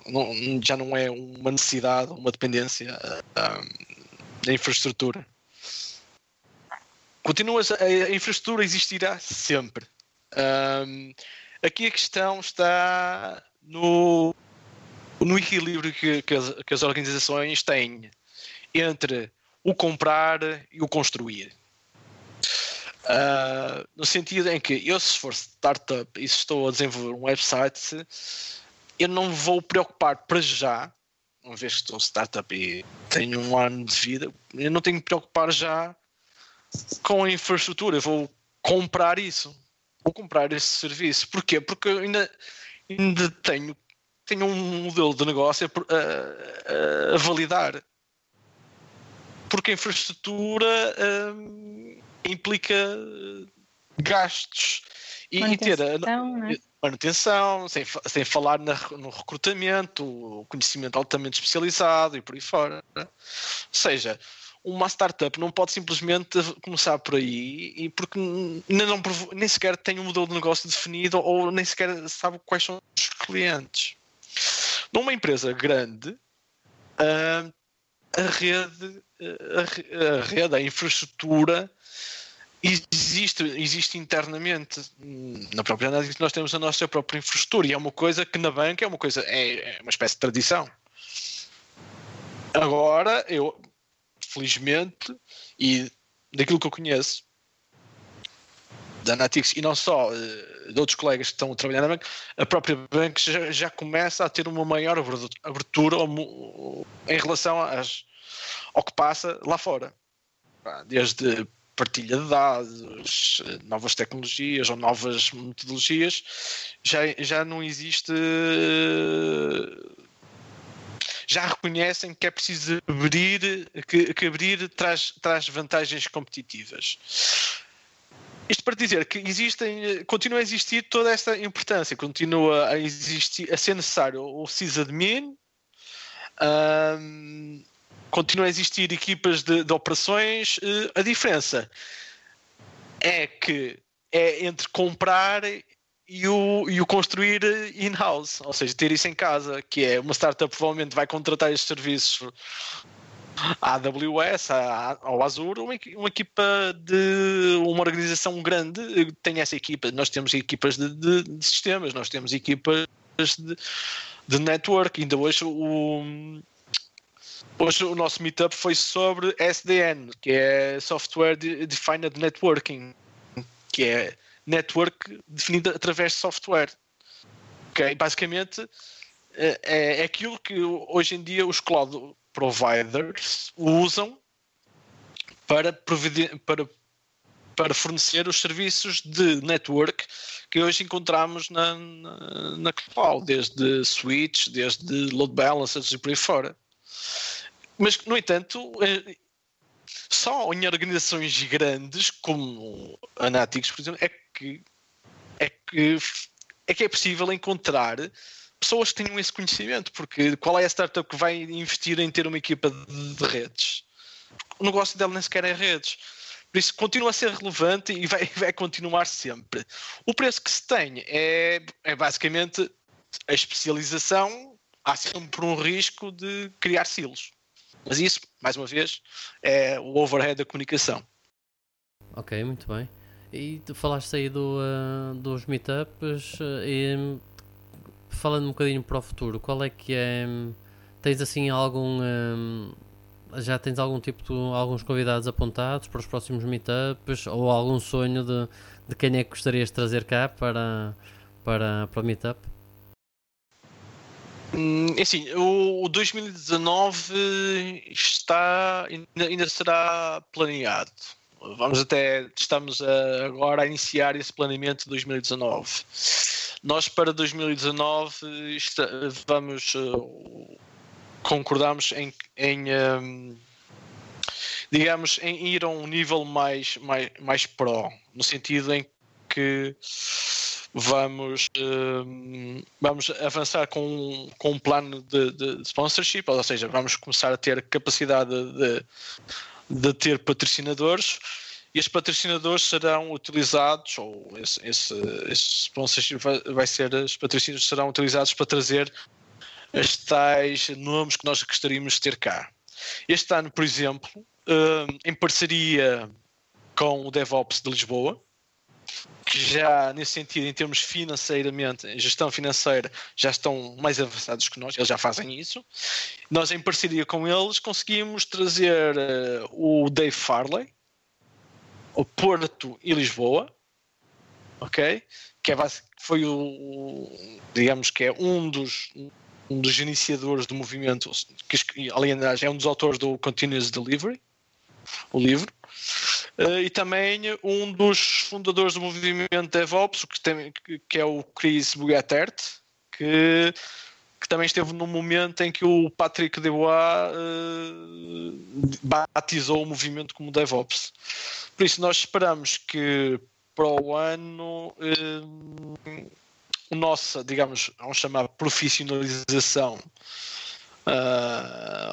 já não é uma necessidade, uma dependência da infraestrutura. A infraestrutura existirá sempre. Aqui a questão está no equilíbrio que as organizações têm entre o comprar e o construir. No sentido em que eu, se for startup e se estou a desenvolver um website, eu não vou preocupar para já, uma vez que estou startup e tenho um ano de vida, eu não tenho que preocupar já com a infraestrutura, eu vou comprar isso, vou comprar esse serviço. Porquê? Porque eu ainda tenho um modelo de negócio a validar. porque a infraestrutura implica gastos e ter manutenção, sem falar no recrutamento, o conhecimento altamente especializado e por aí fora, né? Ou seja, uma startup não pode simplesmente começar por aí, e porque nem sequer tem um modelo de negócio definido ou nem sequer sabe quais são os clientes. Numa empresa grande, a infraestrutura existe internamente. Na própria análise nós temos a nossa própria infraestrutura, e é uma coisa que na banca é uma espécie de tradição. Agora, eu felizmente, e daquilo que eu conheço da Natixis e não só, de outros colegas que estão a trabalhar na banca, a própria banca já começa a ter uma maior abertura em relação ao que passa lá fora, desde partilha de dados, novas tecnologias ou novas metodologias. Já não existe, já reconhecem que é preciso abrir, que abrir traz vantagens competitivas. Isto para dizer que continua a existir toda esta importância, continua a existir, a ser necessário o sysadmin, continua a existir equipas de operações. A diferença é que é entre comprar e o construir in-house, ou seja, ter isso em casa, que é uma startup provavelmente vai contratar estes serviços à AWS, ao Azure, uma equipa de uma organização grande tem essa equipa. Nós temos equipas de sistemas, nós temos equipas de network. Ainda hoje o nosso meetup foi sobre SDN, que é Software Defined Networking, que é network definida através de software. Okay? Basicamente é aquilo que hoje em dia os cloud providers usam para fornecer os serviços de network que hoje encontramos na cloud, desde switch, desde load balancers e por aí fora. Mas, no entanto, só em organizações grandes como a Natixis, por exemplo, é que é possível encontrar pessoas que tenham esse conhecimento, porque qual é a startup que vai investir em ter uma equipa de redes? O negócio dela nem sequer é redes. Por isso, continua a ser relevante e vai continuar sempre. O preço que se tem é basicamente a especialização. Há sempre um risco de criar silos. Mas isso, mais uma vez, é o overhead da comunicação. Ok, muito bem. E tu falaste aí dos meetups, e falando um bocadinho para o futuro, qual é que é, tens assim já tens algum tipo de, alguns convidados apontados para os próximos meetups, ou algum sonho de quem é que gostarias de trazer cá para o meetup? Assim, o 2019 ainda será planeado. Estamos agora a iniciar esse planeamento de 2019. Nós, para 2019, concordamos em ir a um nível mais pro, no sentido em que vamos avançar com um plano de sponsorship, ou seja, vamos começar a ter capacidade de ter patrocinadores, e esses patrocinadores serão utilizados, ou esse sponsorship os patrocínios serão utilizados para trazer as tais nomes que nós gostaríamos de ter cá. Este ano, por exemplo, em parceria com o DevOps de Lisboa, que já nesse sentido, em termos financeiramente, em gestão financeira, já estão mais avançados que nós, eles já fazem isso. Nós, em parceria com eles, conseguimos trazer o Dave Farley, o Porto e Lisboa, ok? Que foi digamos que é um dos iniciadores do movimento, que aliás é um dos autores do Continuous Delivery, o livro. E também um dos fundadores do movimento DevOps, que é o Chris Bugatert, que também esteve num momento em que o Patrick Debois batizou o movimento como DevOps. Por isso nós esperamos que para o ano a nossa, digamos, vamos chamar profissionalização,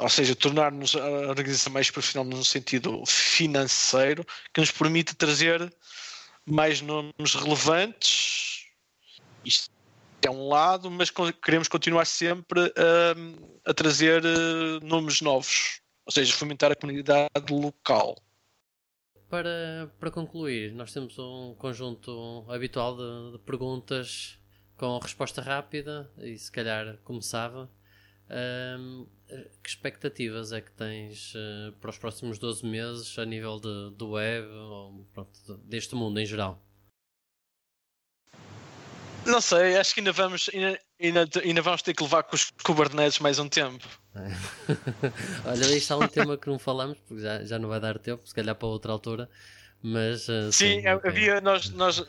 ou seja, tornar-nos a organização mais profissional no sentido financeiro, que nos permite trazer mais nomes relevantes. Isto é um lado, mas queremos continuar sempre a trazer nomes novos, ou seja, fomentar a comunidade local. Para concluir, nós temos um conjunto habitual de perguntas com resposta rápida e se calhar começava. Que expectativas é que tens para os próximos 12 meses a nível de web ou pronto, deste mundo em geral? Não sei, acho que ainda vamos ter que levar com os Kubernetes mais um tempo. Olha, isto é um tema que não falamos, porque já não vai dar tempo, se calhar para outra altura, mas... Sim, havia... Nós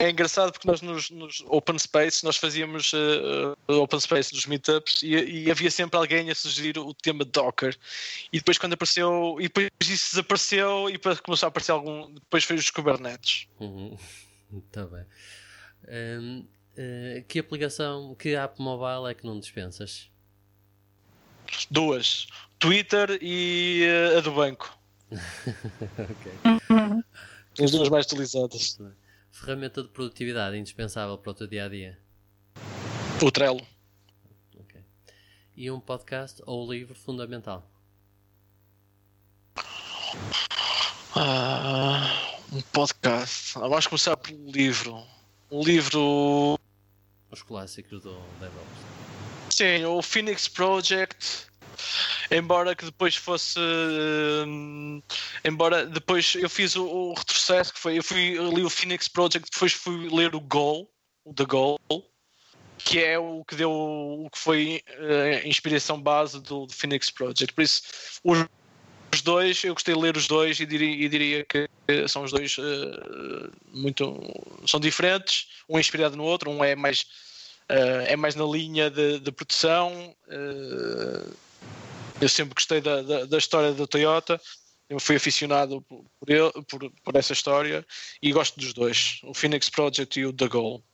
é engraçado porque nós nos Open Space, nós fazíamos Open Space dos meetups e havia sempre alguém a sugerir o tema Docker. E depois quando apareceu, e depois isso desapareceu e começou a aparecer algum... Depois foi os Kubernetes. Está bem. Que app mobile é que não dispensas? 2. Twitter e a do banco. Ok. As duas mais utilizadas. Ferramenta de produtividade indispensável para o teu dia-a-dia? O Trello. Okay. E um podcast ou livro fundamental? Um podcast. Vamos começar pelo livro. Um livro... Os clássicos do DevOps. Sim, o Phoenix Project... Embora depois eu fiz o retrocesso, que foi, eu li o Phoenix Project, depois fui ler o Goal, o The Goal, que é o que deu, o que foi a inspiração base do Phoenix Project. Por isso, os dois, eu gostei de ler os dois e diria que são os dois são diferentes, um é inspirado no outro, um é mais na linha de produção. Eu sempre gostei da história da Toyota, eu fui aficionado por essa história e gosto dos dois, o Phoenix Project e o The Goal.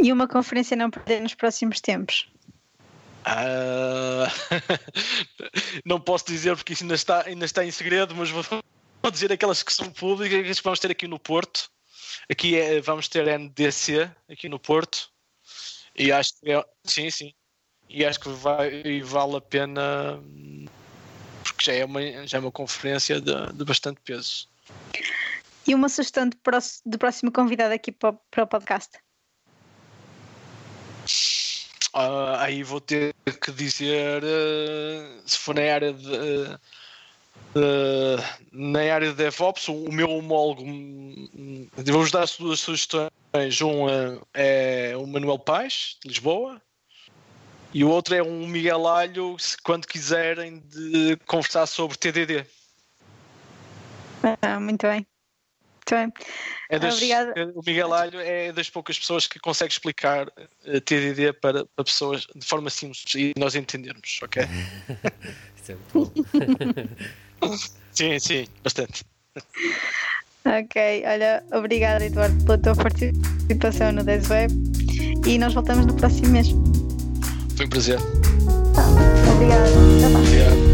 E uma conferência não perder nos próximos tempos? Não posso dizer porque isso ainda está em segredo, mas vou dizer aquelas que são públicas que vamos ter aqui no Porto. Vamos ter NDC aqui no Porto e acho que sim. E acho que vale a pena, porque já é uma conferência de bastante peso. E uma sugestão de próximo convidado aqui para o podcast? Aí vou ter que dizer, se for na área de DevOps, o meu homólogo, vou-vos dar as duas sugestões. É o Manuel Paes, de Lisboa. E o outro é um Miguel Alho, quando quiserem, de conversar sobre TDD. Muito bem. Muito bem. Obrigada. O Miguel Alho é das poucas pessoas que consegue explicar TDD para pessoas de forma simples e nós entendermos, ok? Isso é muito bom. Sim, bastante. Ok, olha, obrigada Eduardo pela tua participação no DevWeb e nós voltamos no próximo mês. Foi um prazer. Obrigado.